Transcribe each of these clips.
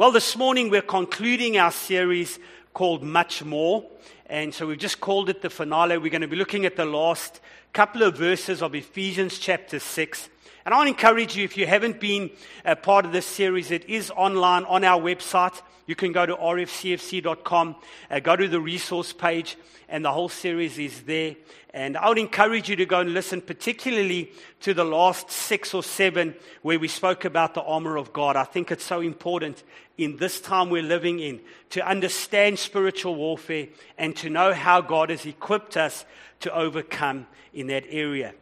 Well, this morning we're concluding our series called Much More, and so we've just called it the finale. We're going to be looking at the last couple of verses of Ephesians chapter 6, and I want to encourage you, if you haven't been a part of this series, it is online on our website. You can go to rfcfc.com, go to the resource page, and the whole series is there. And I would encourage you to go and listen, particularly to the last 6 or 7 where we spoke about the armor of God. I think it's so important in this time we're living in to understand spiritual warfare and to know how God has equipped us to overcome in that area.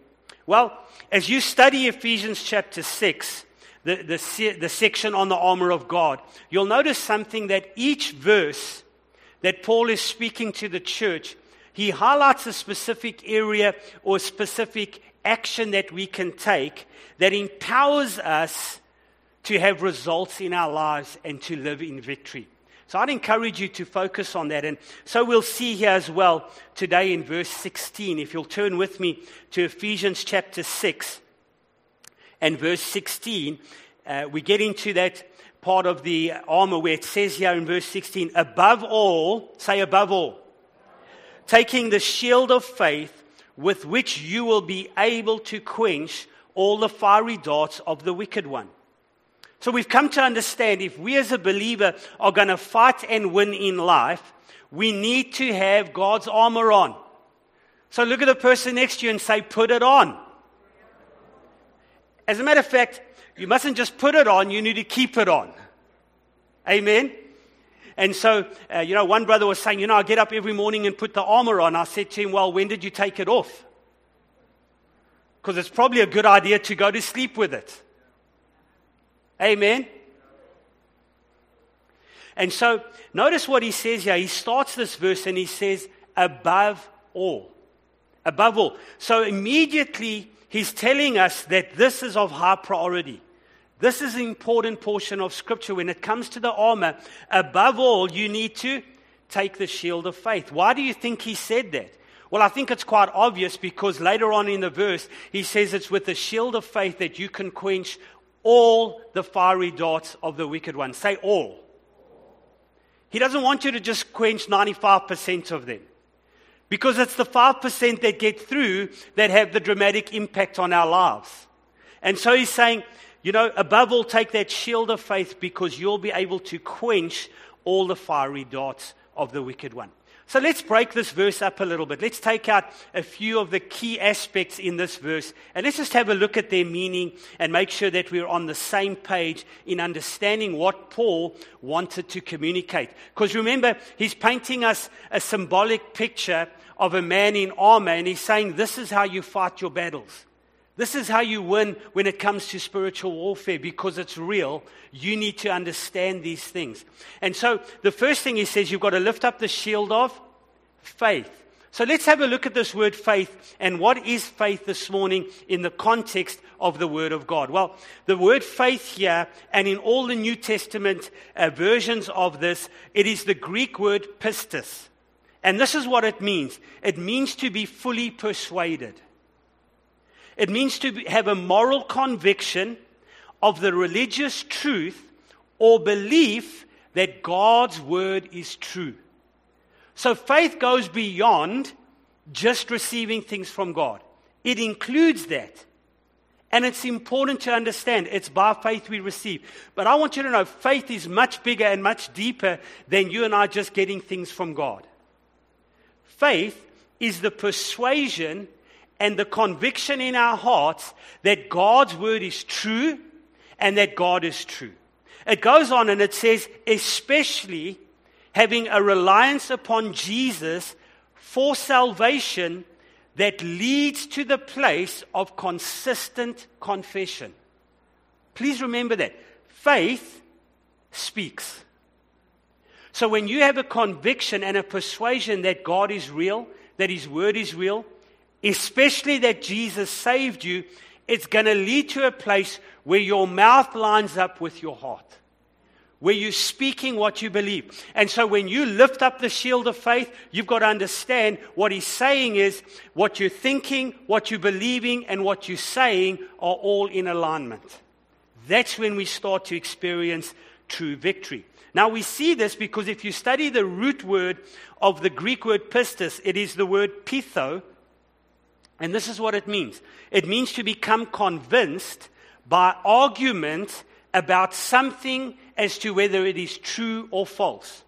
Well, as you study Ephesians chapter 6, the section on the armor of God, you'll notice something, that each verse that Paul is speaking to the church, he highlights a specific area or specific action that we can take that empowers us to have results in our lives and to live in victory. So I'd encourage you to focus on that. And so we'll see here as well today in verse 16. If you'll turn with me to Ephesians chapter 6. And verse 16, we get into that part of the armor where it says here in verse 16, above all, say above all, taking the shield of faith with which you will be able to quench all the fiery darts of the wicked one. So we've come to understand, if we as a believer are going to fight and win in life, we need to have God's armor on. So look at the person next to you and say, put it on. As a matter of fact, you mustn't just put it on, you need to keep it on. Amen? And so, one brother was saying, I get up every morning and put the armor on. I said to him, well, when did you take it off? Because it's probably a good idea to go to sleep with it. Amen? And so, notice what he says here. He starts this verse and he says, above all. Above all. So immediately, he's telling us that this is of high priority. This is an important portion of Scripture. When it comes to the armor, above all, you need to take the shield of faith. Why do you think he said that? Well, I think it's quite obvious, because later on in the verse, he says it's with the shield of faith that you can quench all the fiery darts of the wicked one. Say all. He doesn't want you to just quench 95% of them. Because it's the 5% that get through that have the dramatic impact on our lives. And so he's saying, above all, take that shield of faith, because you'll be able to quench all the fiery darts of the wicked one. So let's break this verse up a little bit. Let's take out a few of the key aspects in this verse, and let's just have a look at their meaning and make sure that we're on the same page in understanding what Paul wanted to communicate. Because remember, he's painting us a symbolic picture of a man in armor, and he's saying this is how you fight your battles. This is how you win when it comes to spiritual warfare, because it's real. You need to understand these things. And so the first thing he says, you've got to lift up the shield of faith. So let's have a look at this word faith, and what is faith this morning in the context of the Word of God. Well, the word faith here, and in all the New Testament versions of this, it is the Greek word pistis. And this is what it means. It means to be fully persuaded. It means to have a moral conviction of the religious truth or belief that God's word is true. So faith goes beyond just receiving things from God. It includes that. And it's important to understand, it's by faith we receive. But I want you to know, faith is much bigger and much deeper than you and I just getting things from God. Faith is the persuasion and the conviction in our hearts that God's word is true and that God is true. It goes on and it says, especially having a reliance upon Jesus for salvation that leads to the place of consistent confession. Please remember that. Faith speaks. So when you have a conviction and a persuasion that God is real, that His word is real, especially that Jesus saved you, it's going to lead to a place where your mouth lines up with your heart, where you're speaking what you believe. And so when you lift up the shield of faith, you've got to understand what he's saying is what you're thinking, what you're believing, and what you're saying are all in alignment. That's when we start to experience true victory. Now we see this because if you study the root word of the Greek word pistis, it is the word pitho, and this is what it means. It means to become convinced by argument about something as to whether it is true or false.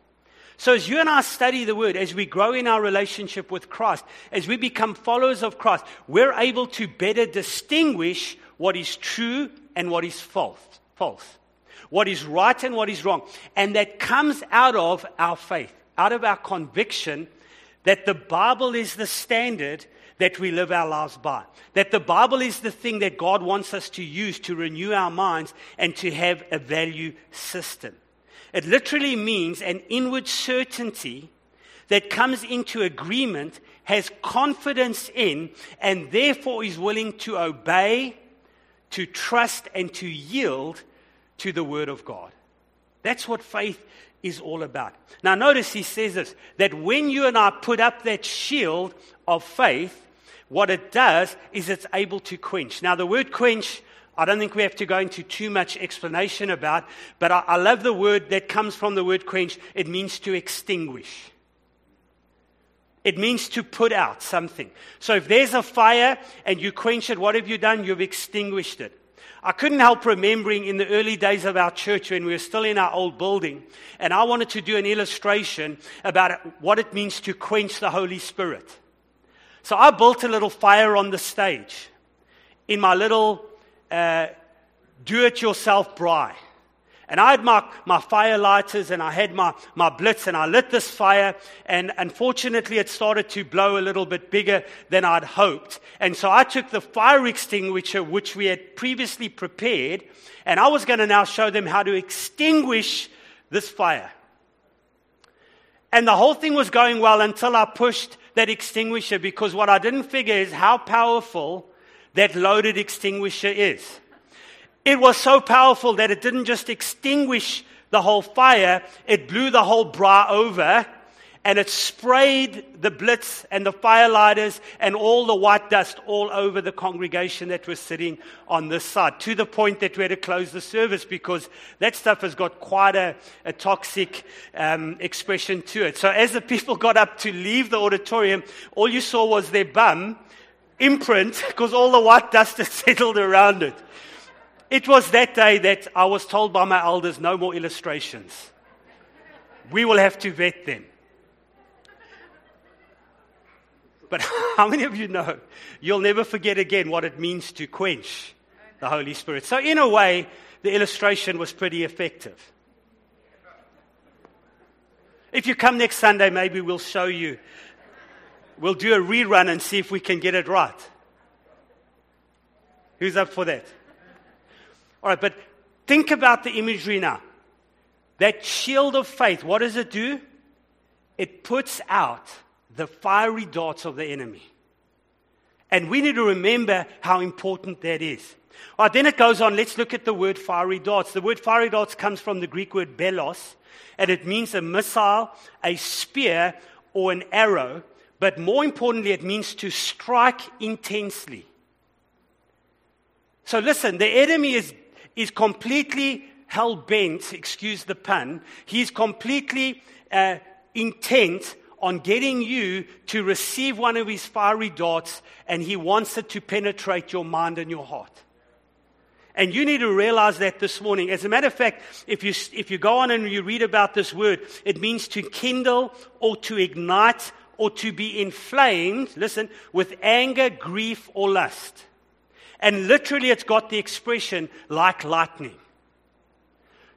So as you and I study the Word, as we grow in our relationship with Christ, as we become followers of Christ, we're able to better distinguish what is true and what is false, what is right and what is wrong. And that comes out of our faith, out of our conviction that the Bible is the standard that we live our lives by, that the Bible is the thing that God wants us to use to renew our minds and to have a value system. It literally means an inward certainty that comes into agreement, has confidence in, and therefore is willing to obey, to trust, and to yield to the Word of God. That's what faith is all about. Now notice he says this, that when you and I put up that shield of faith, what it does is it's able to quench. Now the word quench, I don't think we have to go into too much explanation about, but I love the word that comes from the word quench. It means to extinguish. It means to put out something. So if there's a fire and you quench it, what have you done? You've extinguished it. I couldn't help remembering in the early days of our church when we were still in our old building, and I wanted to do an illustration about what it means to quench the Holy Spirit. So I built a little fire on the stage in my little do-it-yourself braai. And I had my fire lighters and I had my blitz and I lit this fire, and unfortunately it started to blow a little bit bigger than I'd hoped. And so I took the fire extinguisher which we had previously prepared, and I was going to now show them how to extinguish this fire. And the whole thing was going well until I pushed that extinguisher, because what I didn't figure is how powerful that loaded extinguisher is. It was so powerful that it didn't just extinguish the whole fire, it blew the whole bra over, and it sprayed the blitz and the firelighters and all the white dust all over the congregation that was sitting on this side, to the point that we had to close the service because that stuff has got quite a toxic expression to it. So as the people got up to leave the auditorium, all you saw was their bum imprint because all the white dust had settled around it. It was that day that I was told by my elders, no more illustrations. We will have to vet them. But how many of you know, you'll never forget again what it means to quench the Holy Spirit. So in a way, the illustration was pretty effective. If you come next Sunday, maybe we'll show you. We'll do a rerun and see if we can get it right. Who's up for that? All right, but think about the imagery now. That shield of faith, what does it do? It puts out the fiery darts of the enemy. And we need to remember how important that is. All right, then it goes on. Let's look at the word fiery darts. The word fiery darts comes from the Greek word belos, and it means a missile, a spear, or an arrow. But more importantly, it means to strike intensely. So listen, the enemy is completely hell-bent, excuse the pun. He's completely intent on getting you to receive one of his fiery darts, and he wants it to penetrate your mind and your heart. And you need to realize that this morning. As a matter of fact, if you go on and you read about this word, it means to kindle or to ignite or to be inflamed, listen, with anger, grief, or lust. And literally it's got the expression like lightning.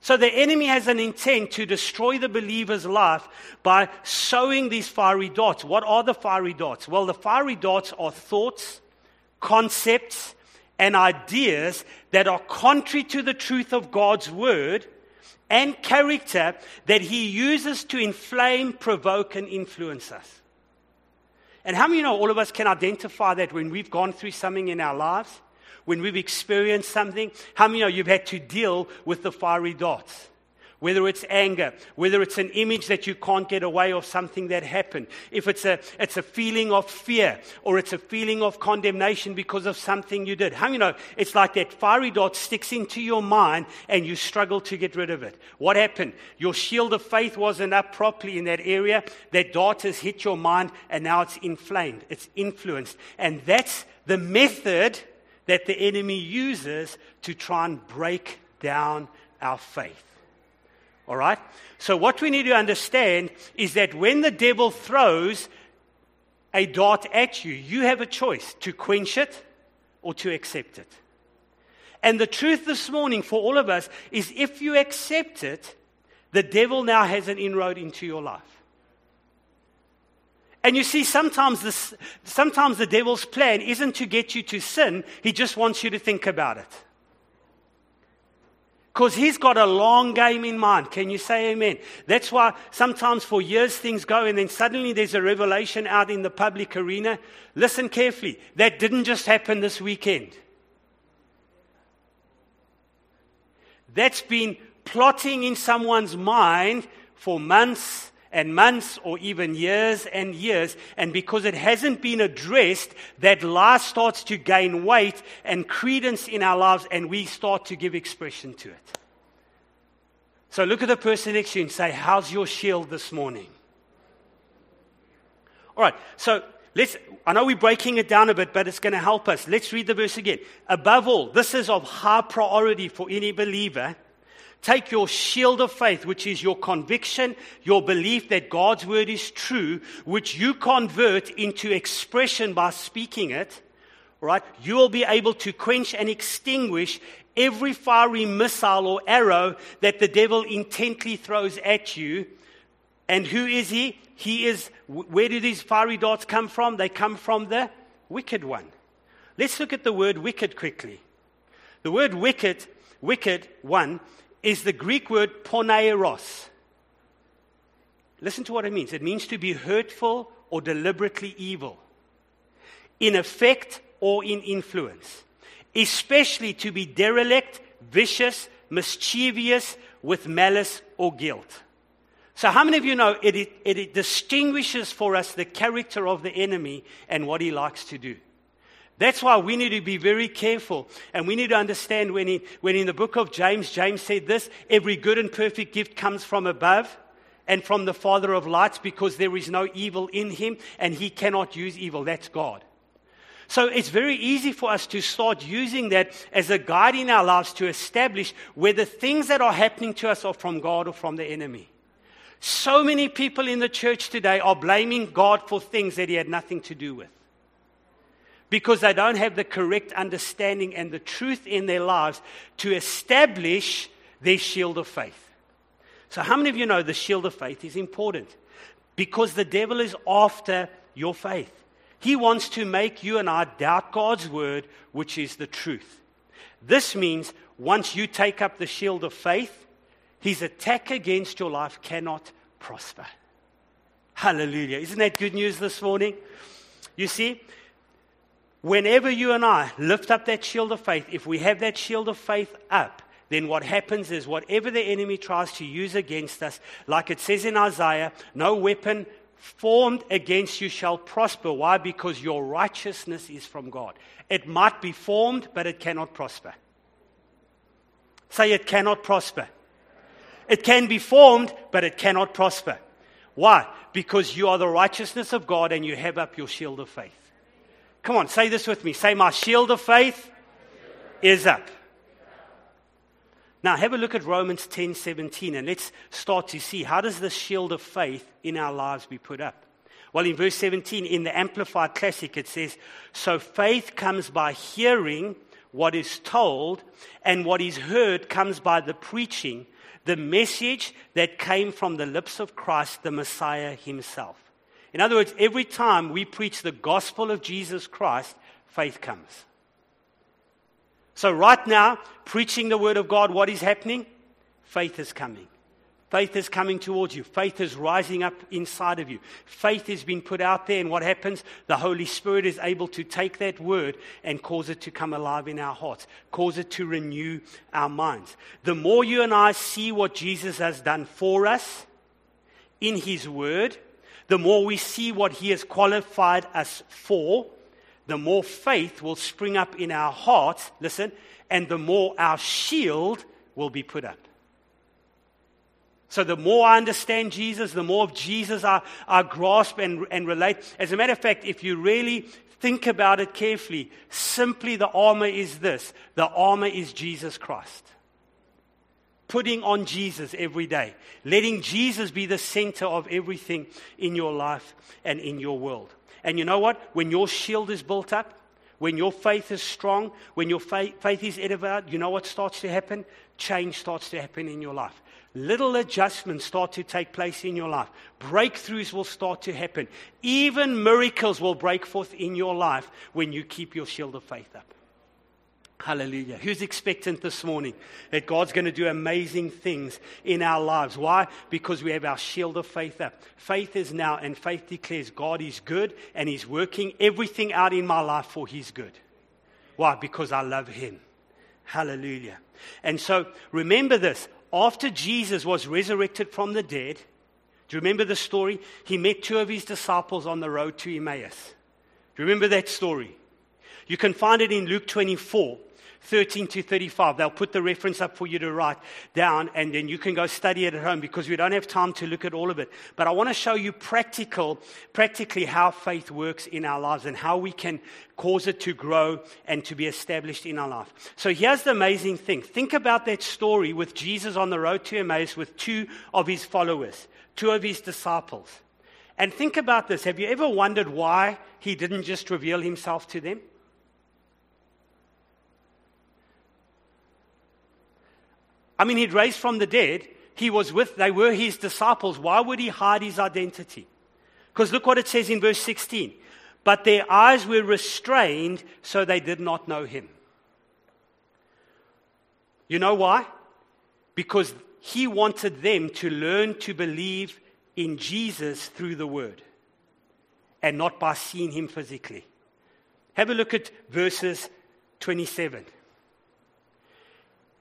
So the enemy has an intent to destroy the believer's life by sowing these fiery darts. What are the fiery darts? Well, the fiery darts are thoughts, concepts, and ideas that are contrary to the truth of God's word and character that he uses to inflame, provoke, and influence us. And how many of you know all of us can identify that when we've gone through something in our lives? When we've experienced something, how many of you know you've had to deal with the fiery darts? whether it's anger, whether it's an image that you can't get away of something that happened, if it's a feeling of fear, or it's a feeling of condemnation because of something you did. How many know it's like that fiery dot sticks into your mind and you struggle to get rid of it? What happened? Your shield of faith wasn't up properly in that area. That dart has hit your mind and now it's inflamed. It's influenced. And that's the method that the enemy uses to try and break down our faith. All right? So what we need to understand is that when the devil throws a dart at you, you have a choice to quench it or to accept it. And the truth this morning for all of us is if you accept it, the devil now has an inroad into your life. And you see, sometimes the devil's plan isn't to get you to sin. He just wants you to think about it. Because he's got a long game in mind. Can you say amen? That's why sometimes for years things go and then suddenly there's a revelation out in the public arena. Listen carefully. That didn't just happen this weekend. That's been plotting in someone's mind for months and months or even years and years. And because it hasn't been addressed, that lie starts to gain weight and credence in our lives and we start to give expression to it. So look at the person next to you and say, how's your shield this morning? All right, so I know we're breaking it down a bit, but it's going to help us. Let's read the verse again. Above all, this is of high priority for any believer. Take your shield of faith, which is your conviction, your belief that God's word is true, which you convert into expression by speaking it. Right? You will be able to quench and extinguish every fiery missile or arrow that the devil intently throws at you. And who is he? He is, where do these fiery darts come from? They come from the wicked one. Let's look at the word wicked quickly. The word wicked one, is the Greek word porneiros. Listen to what it means. It means to be hurtful or deliberately evil, in effect or in influence, especially to be derelict, vicious, mischievous, with malice or guilt. So how many of you know it distinguishes for us the character of the enemy and what he likes to do? That's why we need to be very careful, and we need to understand when in the book of James, James said this, every good and perfect gift comes from above and from the Father of lights, because there is no evil in him, and he cannot use evil. That's God. So it's very easy for us to start using that as a guide in our lives to establish whether things that are happening to us are from God or from the enemy. So many people in the church today are blaming God for things that he had nothing to do with, because they don't have the correct understanding and the truth in their lives to establish their shield of faith. So how many of you know the shield of faith is important? Because the devil is after your faith. He wants to make you and I doubt God's word, which is the truth. This means once you take up the shield of faith, his attack against your life cannot prosper. Hallelujah. Isn't that good news this morning? You see, whenever you and I lift up that shield of faith, if we have that shield of faith up, then what happens is whatever the enemy tries to use against us, like it says in Isaiah, no weapon formed against you shall prosper. Why? Because your righteousness is from God. It might be formed, but it cannot prosper. Say it cannot prosper. It can be formed, but it cannot prosper. Why? Because you are the righteousness of God and you have up your shield of faith. Come on, say this with me. Say, my shield of faith is up. Now, have a look at Romans 10:17, and let's start to see how does this shield of faith in our lives be put up. Well, in verse 17, in the Amplified Classic, it says, so faith comes by hearing what is told, and what is heard comes by the preaching, the message that came from the lips of Christ, the Messiah himself. In other words, every time we preach the gospel of Jesus Christ, faith comes. So right now, preaching the word of God, what is happening? Faith is coming. Faith is coming towards you. Faith is rising up inside of you. Faith has been put out there, and what happens? The Holy Spirit is able to take that word and cause it to come alive in our hearts, cause it to renew our minds. The more you and I see what Jesus has done for us in His word, the more we see what He has qualified us for, the more faith will spring up in our hearts, listen, and the more our shield will be put up. So the more I understand Jesus, the more of Jesus I grasp and relate. As a matter of fact, if you really think about it carefully, simply the armor is this. The armor is Jesus Christ. Putting on Jesus every day. Letting Jesus be the center of everything in your life and in your world. And you know what? When your shield is built up, when your faith is strong, when your faith is edified, you know what starts to happen? Change starts to happen in your life. Little adjustments start to take place in your life. Breakthroughs will start to happen. Even miracles will break forth in your life when you keep your shield of faith up. Hallelujah. Who's expectant this morning that God's going to do amazing things in our lives? Why? Because we have our shield of faith up. Faith is now, and faith declares God is good and He's working everything out in my life for His good. Why? Because I love Him. Hallelujah. And so remember this. After Jesus was resurrected from the dead, do you remember the story? He met two of His disciples on the road to Emmaus. Do you remember that story? You can find it in Luke 24, 13 to 35. They'll put the reference up for you to write down, and then you can go study it at home because we don't have time to look at all of it. But I want to show you practically how faith works in our lives and how we can cause it to grow and to be established in our life. So here's the amazing thing. Think about that story with Jesus on the road to Emmaus with two of His followers, two of His disciples. And think about this. Have you ever wondered why He didn't just reveal Himself to them? I mean, He'd raised from the dead. They were His disciples. Why would He hide His identity? Because look what it says in verse 16. But their eyes were restrained, so they did not know Him. You know why? Because He wanted them to learn to believe in Jesus through the word and not by seeing Him physically. Have a look at verses 27.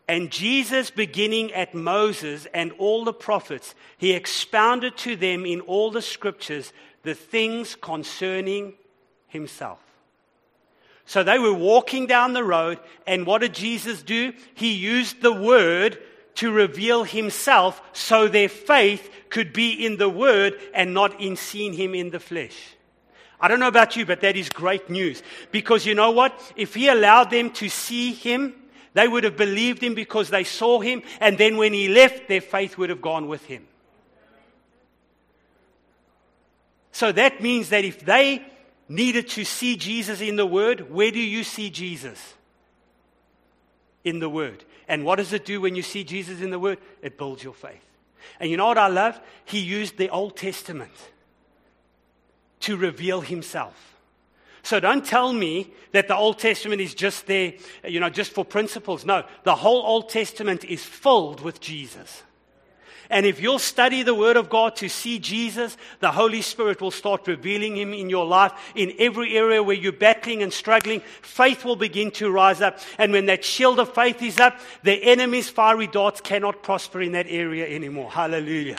And Jesus, beginning at Moses and all the prophets, He expounded to them in all the scriptures the things concerning Himself. So they were walking down the road, and what did Jesus do? He used the word to reveal Himself so their faith could be in the word and not in seeing Him in the flesh. I don't know about you, but that is great news. Because you know what? If He allowed them to see Him, they would have believed Him because they saw Him, and then when He left, their faith would have gone with Him. So that means that if they needed to see Jesus in the Word, where do you see Jesus? In the Word. And what does it do when you see Jesus in the Word? It builds your faith. And you know what I love? He used the Old Testament to reveal Himself. So don't tell me that the Old Testament is just there, you know, just for principles. No, the whole Old Testament is filled with Jesus. And if you'll study the Word of God to see Jesus, the Holy Spirit will start revealing Him in your life. In every area where you're battling and struggling, faith will begin to rise up. And when that shield of faith is up, the enemy's fiery darts cannot prosper in that area anymore. Hallelujah.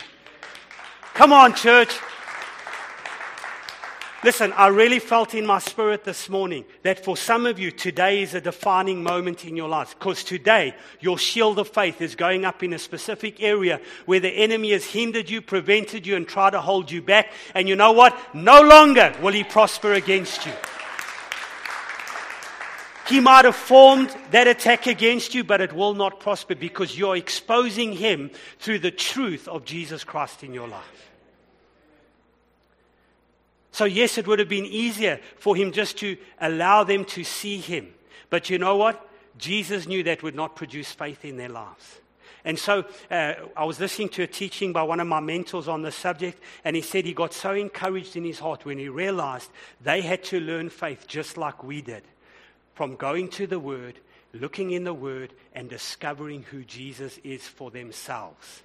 Come on, church. Listen, I really felt in my spirit this morning that for some of you, today is a defining moment in your life, because today your shield of faith is going up in a specific area where the enemy has hindered you, prevented you, and tried to hold you back. And you know what? No longer will he prosper against you. He might have formed that attack against you, but it will not prosper because you're exposing him through the truth of Jesus Christ in your life. So yes, it would have been easier for him just to allow them to see him. But you know what? Jesus knew that would not produce faith in their lives. And so I was listening to a teaching by one of my mentors on this subject, and he said he got so encouraged in his heart when he realized they had to learn faith just like we did, from going to the Word, looking in the Word, and discovering who Jesus is for themselves.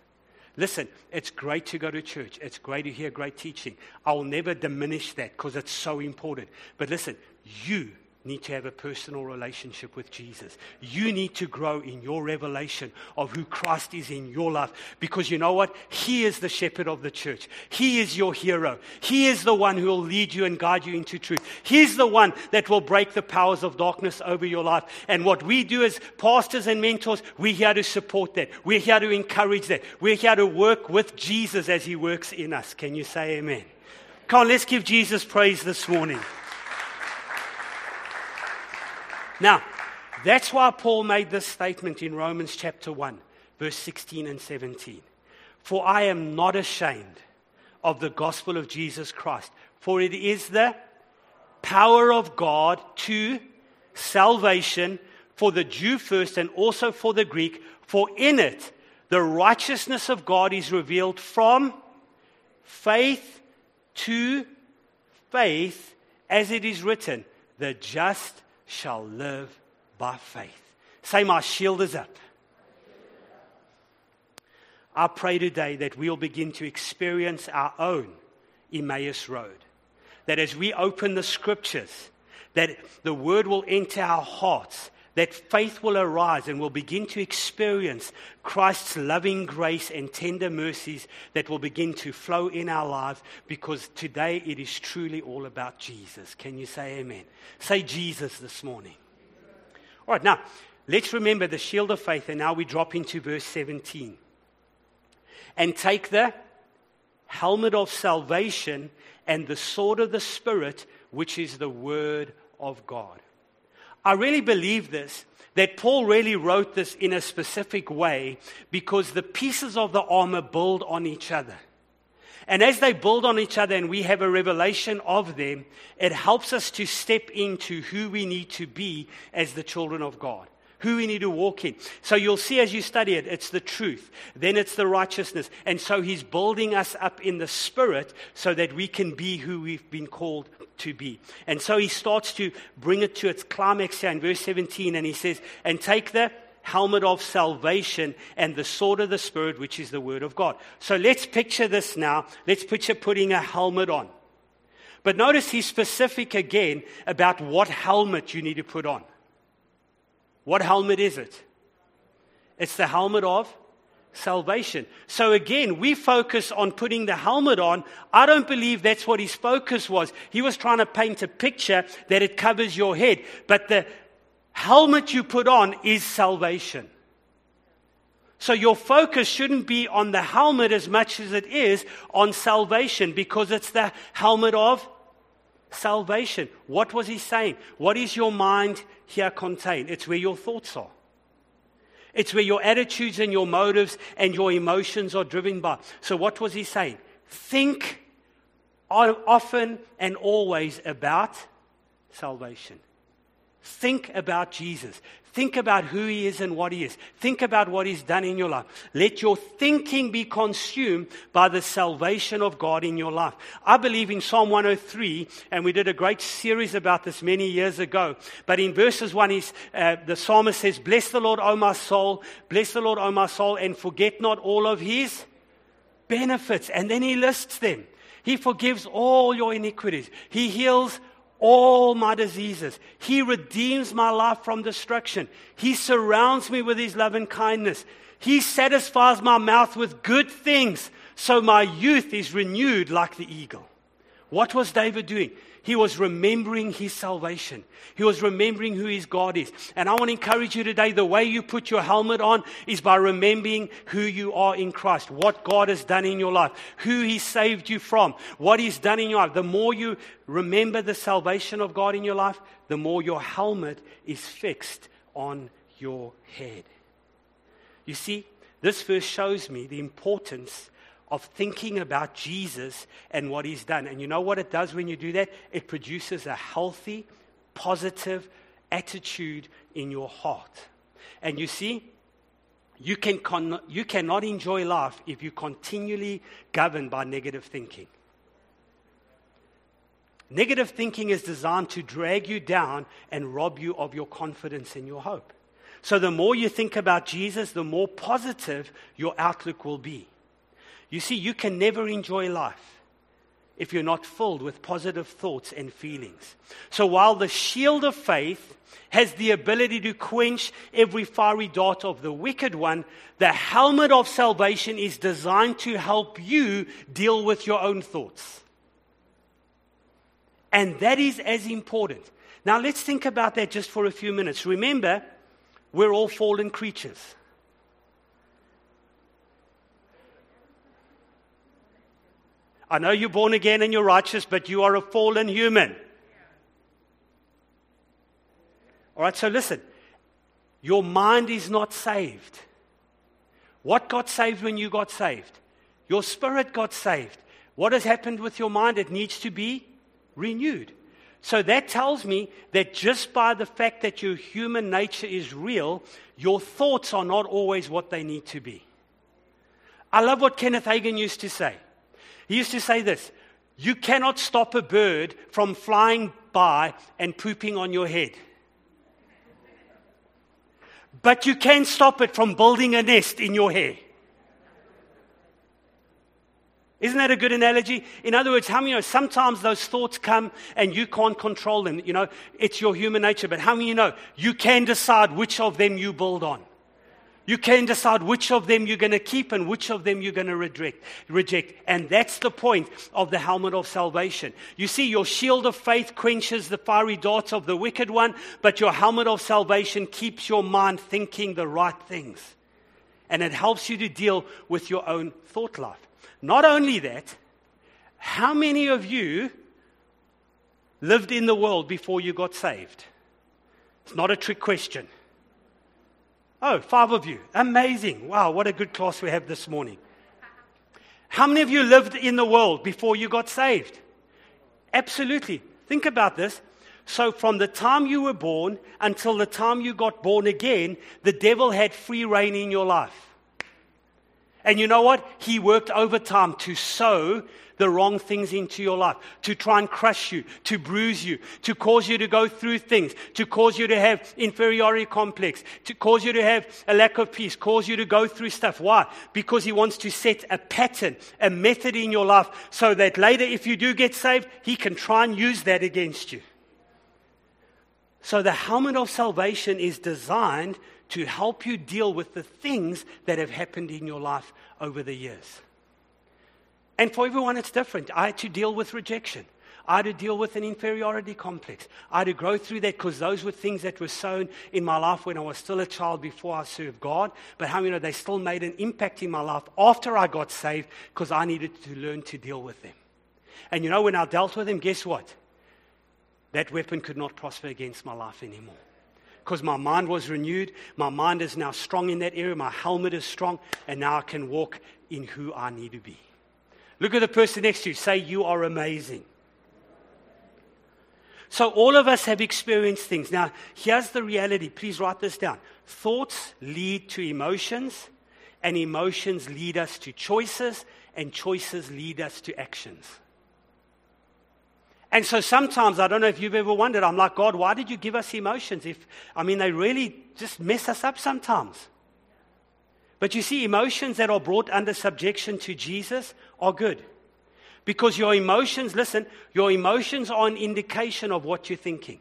Listen, it's great to go to church. It's great to hear great teaching. I will never diminish that because it's so important. But listen, you need to have a personal relationship with Jesus. You need to grow in your revelation of who Christ is in your life, because you know what? He is the shepherd of the church. He is your hero. He is the one who will lead you and guide you into truth. He's the one that will break the powers of darkness over your life. And what we do as pastors and mentors, we're here to support that. We're here to encourage that. We're here to work with Jesus as he works in us. Can you say amen? Come on, let's give Jesus praise this morning. Now, that's why Paul made this statement in Romans chapter 1, verse 16 and 17. For I am not ashamed of the gospel of Jesus Christ, for it is the power of God to salvation for the Jew first and also for the Greek. For in it, the righteousness of God is revealed from faith to faith, as it is written, the just shall live by faith. Say, my shield is up. I pray today that we'll begin to experience our own Emmaus Road. That as we open the scriptures, that the word will enter our hearts, that faith will arise, and we'll begin to experience Christ's loving grace and tender mercies that will begin to flow in our lives, because today it is truly all about Jesus. Can you say amen? Say Jesus this morning. All right, now, let's remember the shield of faith, and now we drop into verse 17. And take the helmet of salvation and the sword of the Spirit, which is the word of God. I really believe this, that Paul really wrote this in a specific way, because the pieces of the armor build on each other. And as they build on each other and we have a revelation of them, it helps us to step into who we need to be as the children of God, who we need to walk in. So you'll see as you study it, it's the truth, then it's the righteousness. And so he's building us up in the Spirit so that we can be who we've been called to be. And so he starts to bring it to its climax here in verse 17, and he says, and take the helmet of salvation and the sword of the Spirit, which is the word of God. So let's picture this now. Let's picture putting a helmet on. But notice he's specific again about what helmet you need to put on. What helmet is it? It's the helmet of salvation. So again, we focus on putting the helmet on. I don't believe that's what his focus was. He was trying to paint a picture that it covers your head. But the helmet you put on is salvation. So your focus shouldn't be on the helmet as much as it is on salvation, because it's the helmet of salvation. What was he saying? What is your mind here contained? It's where your thoughts are. It's where your attitudes and your motives and your emotions are driven by. So what was he saying? Think often and always about salvation. Think about Jesus. Think about who he is and what he is. Think about what he's done in your life. Let your thinking be consumed by the salvation of God in your life. I believe in Psalm 103, and we did a great series about this many years ago. But in verses 1, the psalmist says, bless the Lord, O my soul. Bless the Lord, O my soul, and forget not all of his benefits. And then he lists them. He forgives all your iniquities. He heals all my diseases. He redeems my life from destruction. He surrounds me with his love and kindness. He satisfies my mouth with good things, so my youth is renewed like the eagle. What was David doing? He was remembering his salvation. He was remembering who his God is. And I want to encourage you today, the way you put your helmet on is by remembering who you are in Christ, what God has done in your life, who he saved you from, what he's done in your life. The more you remember the salvation of God in your life, the more your helmet is fixed on your head. You see, this verse shows me the importance of thinking about Jesus and what he's done. And you know what it does when you do that? It produces a healthy, positive attitude in your heart. And you see, you cannot enjoy life if you continually governed by negative thinking. Negative thinking is designed to drag you down and rob you of your confidence and your hope. So the more you think about Jesus, the more positive your outlook will be. You see, you can never enjoy life if you're not filled with positive thoughts and feelings. So while the shield of faith has the ability to quench every fiery dart of the wicked one, the helmet of salvation is designed to help you deal with your own thoughts. And that is as important. Now let's think about that just for a few minutes. Remember, we're all fallen creatures. I know you're born again and you're righteous, but you are a fallen human. All right, so listen. Your mind is not saved. What got saved when you got saved? Your spirit got saved. What has happened with your mind? It needs to be renewed. So that tells me that just by the fact that your human nature is real, your thoughts are not always what they need to be. I love what Kenneth Hagin used to say. He used to say this: you cannot stop a bird from flying by and pooping on your head. But you can stop it from building a nest in your hair. Isn't that a good analogy? In other words, how many know sometimes those thoughts come and you can't control them? You know, it's your human nature. But how many know you can decide which of them you build on? You can decide which of them you're going to keep and which of them you're going to reject. And that's the point of the helmet of salvation. You see, your shield of faith quenches the fiery darts of the wicked one, but your helmet of salvation keeps your mind thinking the right things. And it helps you to deal with your own thought life. Not only that, how many of you lived in the world before you got saved? It's not a trick question. Oh, 5 of you. Amazing. Wow, what a good class we have this morning. How many of you lived in the world before you got saved? Absolutely. Think about this. So from the time you were born until the time you got born again, the devil had free reign in your life. And you know what? He worked overtime to sow the wrong things into your life, to try and crush you, to bruise you, to cause you to go through things, to cause you to have inferiority complex, to cause you to have a lack of peace, cause you to go through stuff. Why? Because he wants to set a pattern, a method in your life, so that later if you do get saved, he can try and use that against you. So the helmet of salvation is designed to help you deal with the things that have happened in your life over the years. And for everyone, it's different. I had to deal with rejection. I had to deal with an inferiority complex. I had to grow through that because those were things that were sown in my life when I was still a child before I served God. But how many know they still made an impact in my life after I got saved because I needed to learn to deal with them. And you know, when I dealt with them, guess what? That weapon could not prosper against my life anymore. Because my mind was renewed, my mind is now strong in that area, my helmet is strong, and now I can walk in who I need to be. Look at the person next to you. Say, you are amazing. So all of us have experienced things. Now, here's the reality. Please write this down. Thoughts lead to emotions, and emotions lead us to choices, and choices lead us to actions. And so sometimes, I don't know if you've ever wondered, I'm like, God, why did you give us emotions? They really just mess us up sometimes. But you see, emotions that are brought under subjection to Jesus are good. Because your emotions, listen, your emotions are an indication of what you're thinking.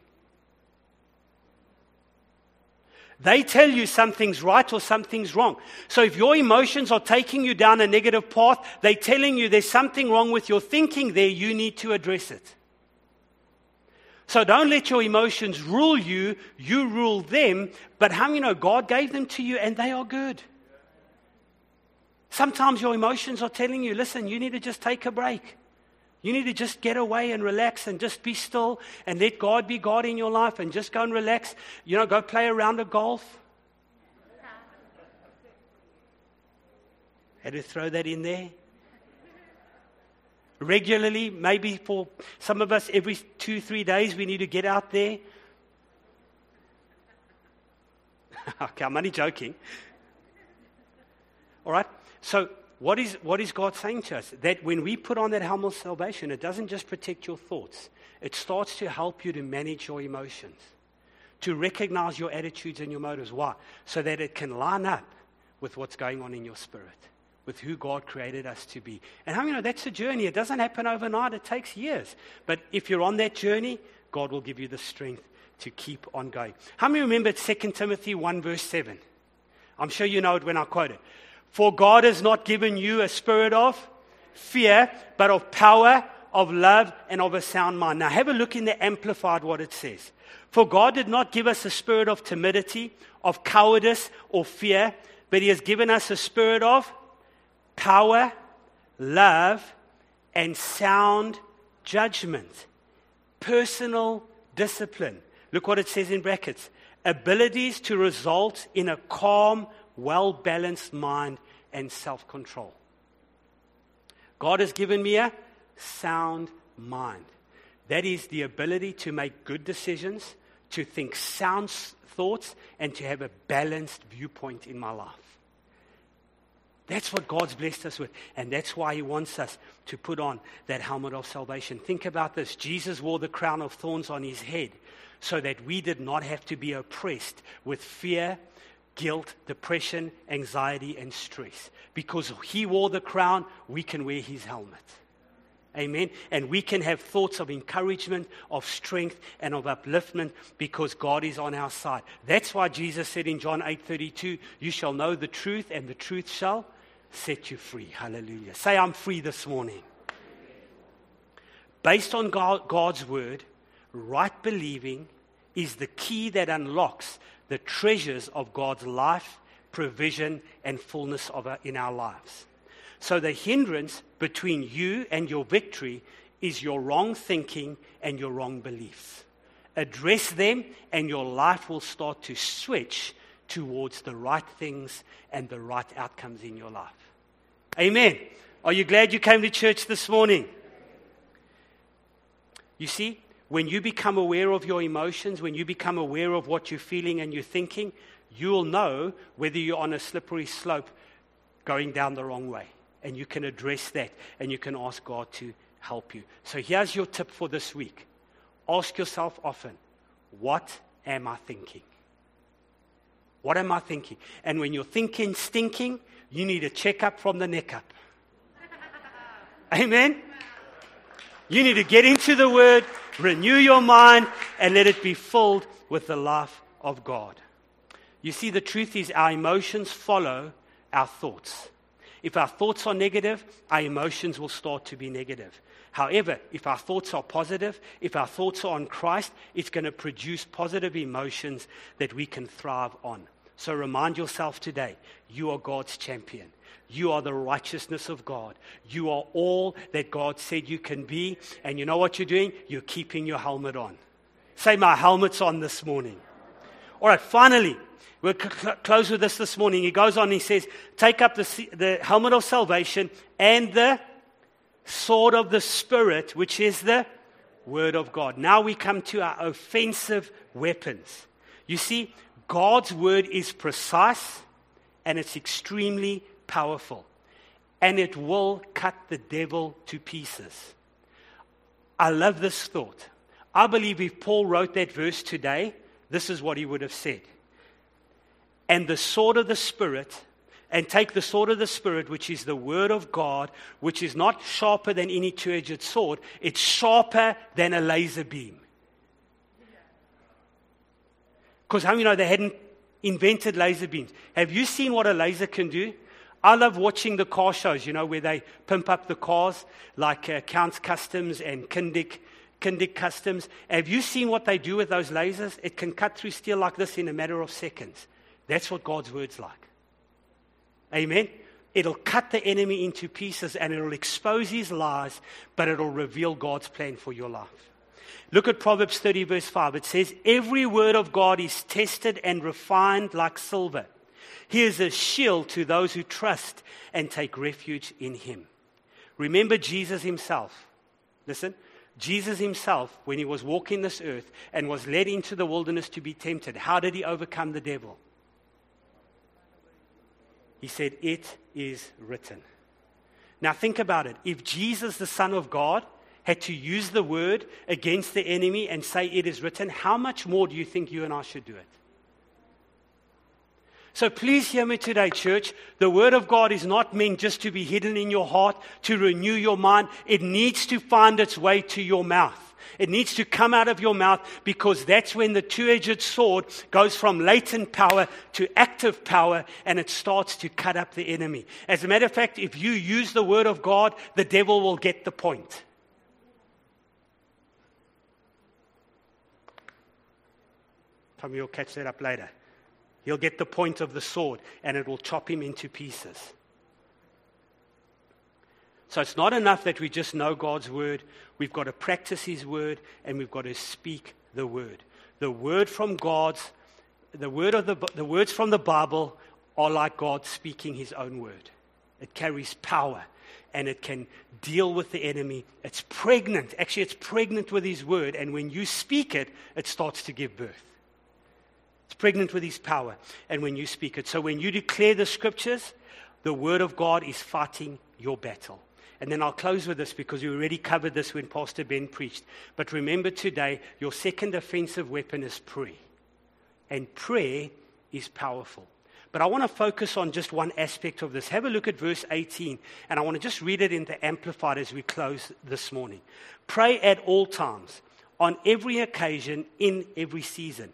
They tell you something's right or something's wrong. So if your emotions are taking you down a negative path, they're telling you there's something wrong with your thinking there, you need to address it. So don't let your emotions rule you, you rule them. But how many know God gave them to you and they are good? Sometimes your emotions are telling you, listen, you need to just take a break. You need to just get away and relax and just be still and let God be God in your life and just go and relax. You know, go play a round of golf. Had to throw that in there. Regularly, maybe for some of us every 2-3 days we need to get out there. Okay, I'm only joking. All right, so what is God saying to us? That when we put on that helmet of salvation, it doesn't just protect your thoughts. It starts to help you to manage your emotions, to recognize your attitudes and your motives. Why? So that it can line up with what's going on in your spirit, with who God created us to be. And how many know that's a journey? It doesn't happen overnight. It takes years. But if you're on that journey, God will give you the strength to keep on going. How many remember 2 Timothy 1 verse 7? I'm sure you know it when I quote it. For God has not given you a spirit of fear, but of power, of love, and of a sound mind. Now have a look in the Amplified what it says. For God did not give us a spirit of timidity, of cowardice, or fear, but He has given us a spirit of power, love, and sound judgment. Personal discipline. Look what it says in brackets. Abilities to result in a calm, well-balanced mind and self-control. God has given me a sound mind. That is the ability to make good decisions, to think sound thoughts, and to have a balanced viewpoint in my life. That's what God's blessed us with, and that's why He wants us to put on that helmet of salvation. Think about this. Jesus wore the crown of thorns on His head so that we did not have to be oppressed with fear, guilt, depression, anxiety, and stress. Because He wore the crown, we can wear His helmet. Amen. And we can have thoughts of encouragement, of strength, and of upliftment because God is on our side. That's why Jesus said in John 8:32, you shall know the truth, and the truth shall set you free. Hallelujah. Say, I'm free this morning. Based on God's word, right believing is the key that unlocks the treasures of God's life, provision, and fullness in our lives. So the hindrance between you and your victory is your wrong thinking and your wrong beliefs. Address them, and your life will start to switch towards the right things and the right outcomes in your life. Amen. Are you glad you came to church this morning? You see, when you become aware of your emotions, when you become aware of what you're feeling and you're thinking, you'll know whether you're on a slippery slope going down the wrong way. And you can address that, and you can ask God to help you. So here's your tip for this week. Ask yourself often, what am I thinking? What am I thinking? And when you're thinking stinking, you need a checkup from the neck up. Amen? You need to get into the Word, renew your mind, and let it be filled with the life of God. You see, the truth is our emotions follow our thoughts. If our thoughts are negative, our emotions will start to be negative. However, if our thoughts are positive, if our thoughts are on Christ, it's going to produce positive emotions that we can thrive on. So remind yourself today, you are God's champion. You are the righteousness of God. You are all that God said you can be. And you know what you're doing? You're keeping your helmet on. Say, my helmet's on this morning. All right, finally, we'll close with this morning. He goes on, he says, take up the helmet of salvation and the sword of the Spirit, which is the Word of God. Now we come to our offensive weapons. You see, God's Word is precise and it's extremely powerful. And it will cut the devil to pieces. I love this thought. I believe if Paul wrote that verse today, this is what he would have said. And the sword of the Spirit, and take the sword of the Spirit, which is the Word of God, which is not sharper than any two-edged sword. It's sharper than a laser beam. Because how many know they hadn't invented laser beams? Have you seen what a laser can do? I love watching the car shows, where they pimp up the cars, like Count's Customs and Kindic Customs. Have you seen what they do with those lasers? It can cut through steel like this in a matter of seconds. That's what God's word's like. Amen? It'll cut the enemy into pieces and it'll expose his lies, but it'll reveal God's plan for your life. Look at Proverbs 30 verse 5. It says, every word of God is tested and refined like silver. He is a shield to those who trust and take refuge in Him. Remember Jesus Himself. Listen. Jesus Himself, when He was walking this earth and was led into the wilderness to be tempted, how did He overcome the devil? He said, it is written. Now think about it. If Jesus, the Son of God, had to use the word against the enemy and say it is written, how much more do you think you and I should do it? So please hear me today, church. The Word of God is not meant just to be hidden in your heart, to renew your mind. It needs to find its way to your mouth. It needs to come out of your mouth, because that's when the two-edged sword goes from latent power to active power, and it starts to cut up the enemy. As a matter of fact, if you use the Word of God, the devil will get the point. Tommy will catch that up later. He'll get the point of the sword, and it will chop him into pieces. So it's not enough that we just know God's word. We've got to practice his word, and we've got to speak the word. The words from the Bible are like God speaking his own word. It carries power, and it can deal with the enemy. It's pregnant. Actually, it's pregnant with his word, and when you speak it, it starts to give birth. It's pregnant with his power, and when you speak it. So when you declare the scriptures, the word of God is fighting your battle. And then I'll close with this, because we already covered this when Pastor Ben preached. But remember today, your second offensive weapon is prayer. And prayer is powerful. But I want to focus on just one aspect of this. Have a look at verse 18. And I want to just read it in the Amplified as we close this morning. Pray at all times, on every occasion, in every season,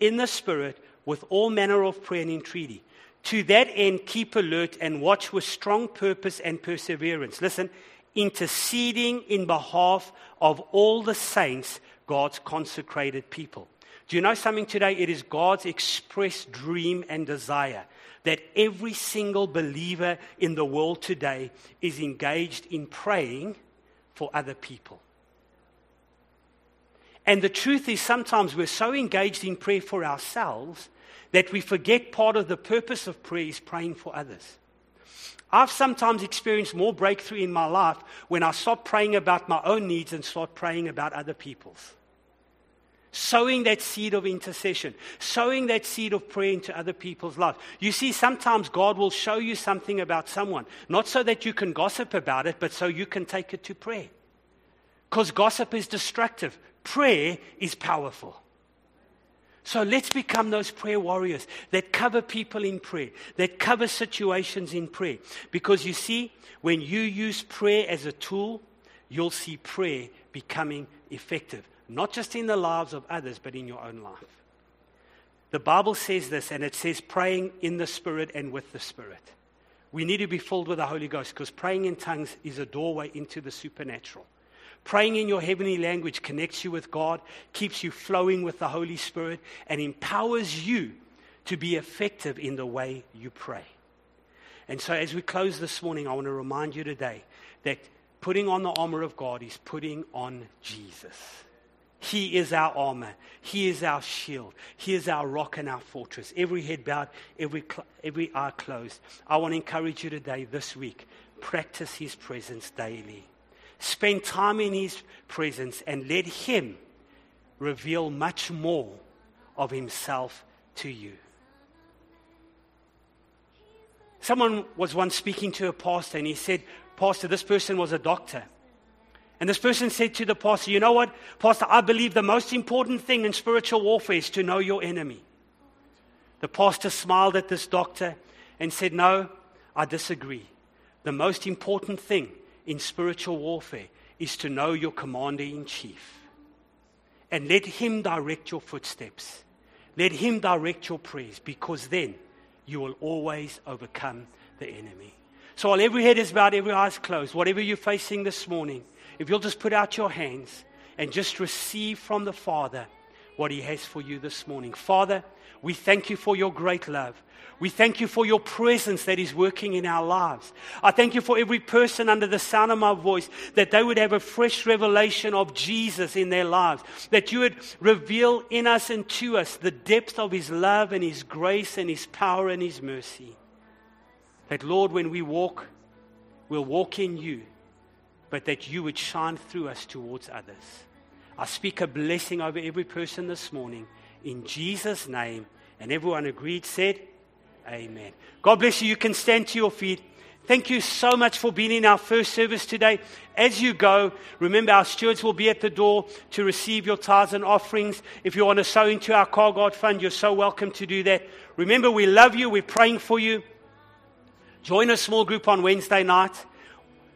in the Spirit, with all manner of prayer and entreaty. To that end, keep alert and watch with strong purpose and perseverance. Listen, interceding in behalf of all the saints, God's consecrated people. Do you know something today? It is God's expressed dream and desire that every single believer in the world today is engaged in praying for other people. And the truth is, sometimes we're so engaged in prayer for ourselves that we forget part of the purpose of prayer is praying for others. I've sometimes experienced more breakthrough in my life when I stop praying about my own needs and start praying about other people's. Sowing that seed of intercession, sowing that seed of prayer into other people's lives. You see, sometimes God will show you something about someone, not so that you can gossip about it, but so you can take it to prayer. Because gossip is destructive. Prayer is powerful. So let's become those prayer warriors that cover people in prayer, that cover situations in prayer. Because you see, when you use prayer as a tool, you'll see prayer becoming effective, not just in the lives of others, but in your own life. The Bible says this, and it says praying in the Spirit and with the Spirit. We need to be filled with the Holy Ghost, because praying in tongues is a doorway into the supernatural. Praying in your heavenly language connects you with God, keeps you flowing with the Holy Spirit, and empowers you to be effective in the way you pray. And so as we close this morning, I want to remind you today that putting on the armor of God is putting on Jesus. He is our armor. He is our shield. He is our rock and our fortress. Every head bowed, every eye closed. I want to encourage you today, this week, practice His presence daily. Spend time in His presence and let Him reveal much more of Himself to you. Someone was once speaking to a pastor, and he said, Pastor, this person was a doctor. And this person said to the pastor, you know what, Pastor, I believe the most important thing in spiritual warfare is to know your enemy. The pastor smiled at this doctor and said, no, I disagree. The most important thing in spiritual warfare is to know your commander-in-chief, and let Him direct your footsteps. Let Him direct your prayers, because then you will always overcome the enemy. So while every head is bowed, every eye is closed, whatever you're facing this morning, if you'll just put out your hands and just receive from the Father what He has for you this morning. Father, we thank You for Your great love. We thank You for Your presence that is working in our lives. I thank You for every person under the sound of my voice, that they would have a fresh revelation of Jesus in their lives, that You would reveal in us and to us the depth of His love and His grace and His power and His mercy. That, Lord, when we walk, we'll walk in You, but that You would shine through us towards others. I speak a blessing over every person this morning in Jesus' name. And everyone agreed, said, Amen. God bless you. You can stand to your feet. Thank you so much for being in our first service today. As you go, remember our stewards will be at the door to receive your tithes and offerings. If you want to sow into our Car Guard Fund, you're so welcome to do that. Remember, we love you. We're praying for you. Join a small group on Wednesday night.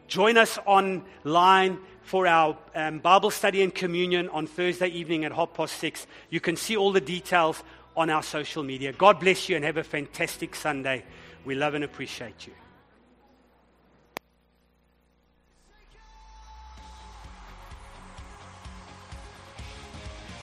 Join us online for our Bible study and communion on Thursday evening at 6:30. You can see all the details on our social media. God bless you and have a fantastic Sunday. We love and appreciate you.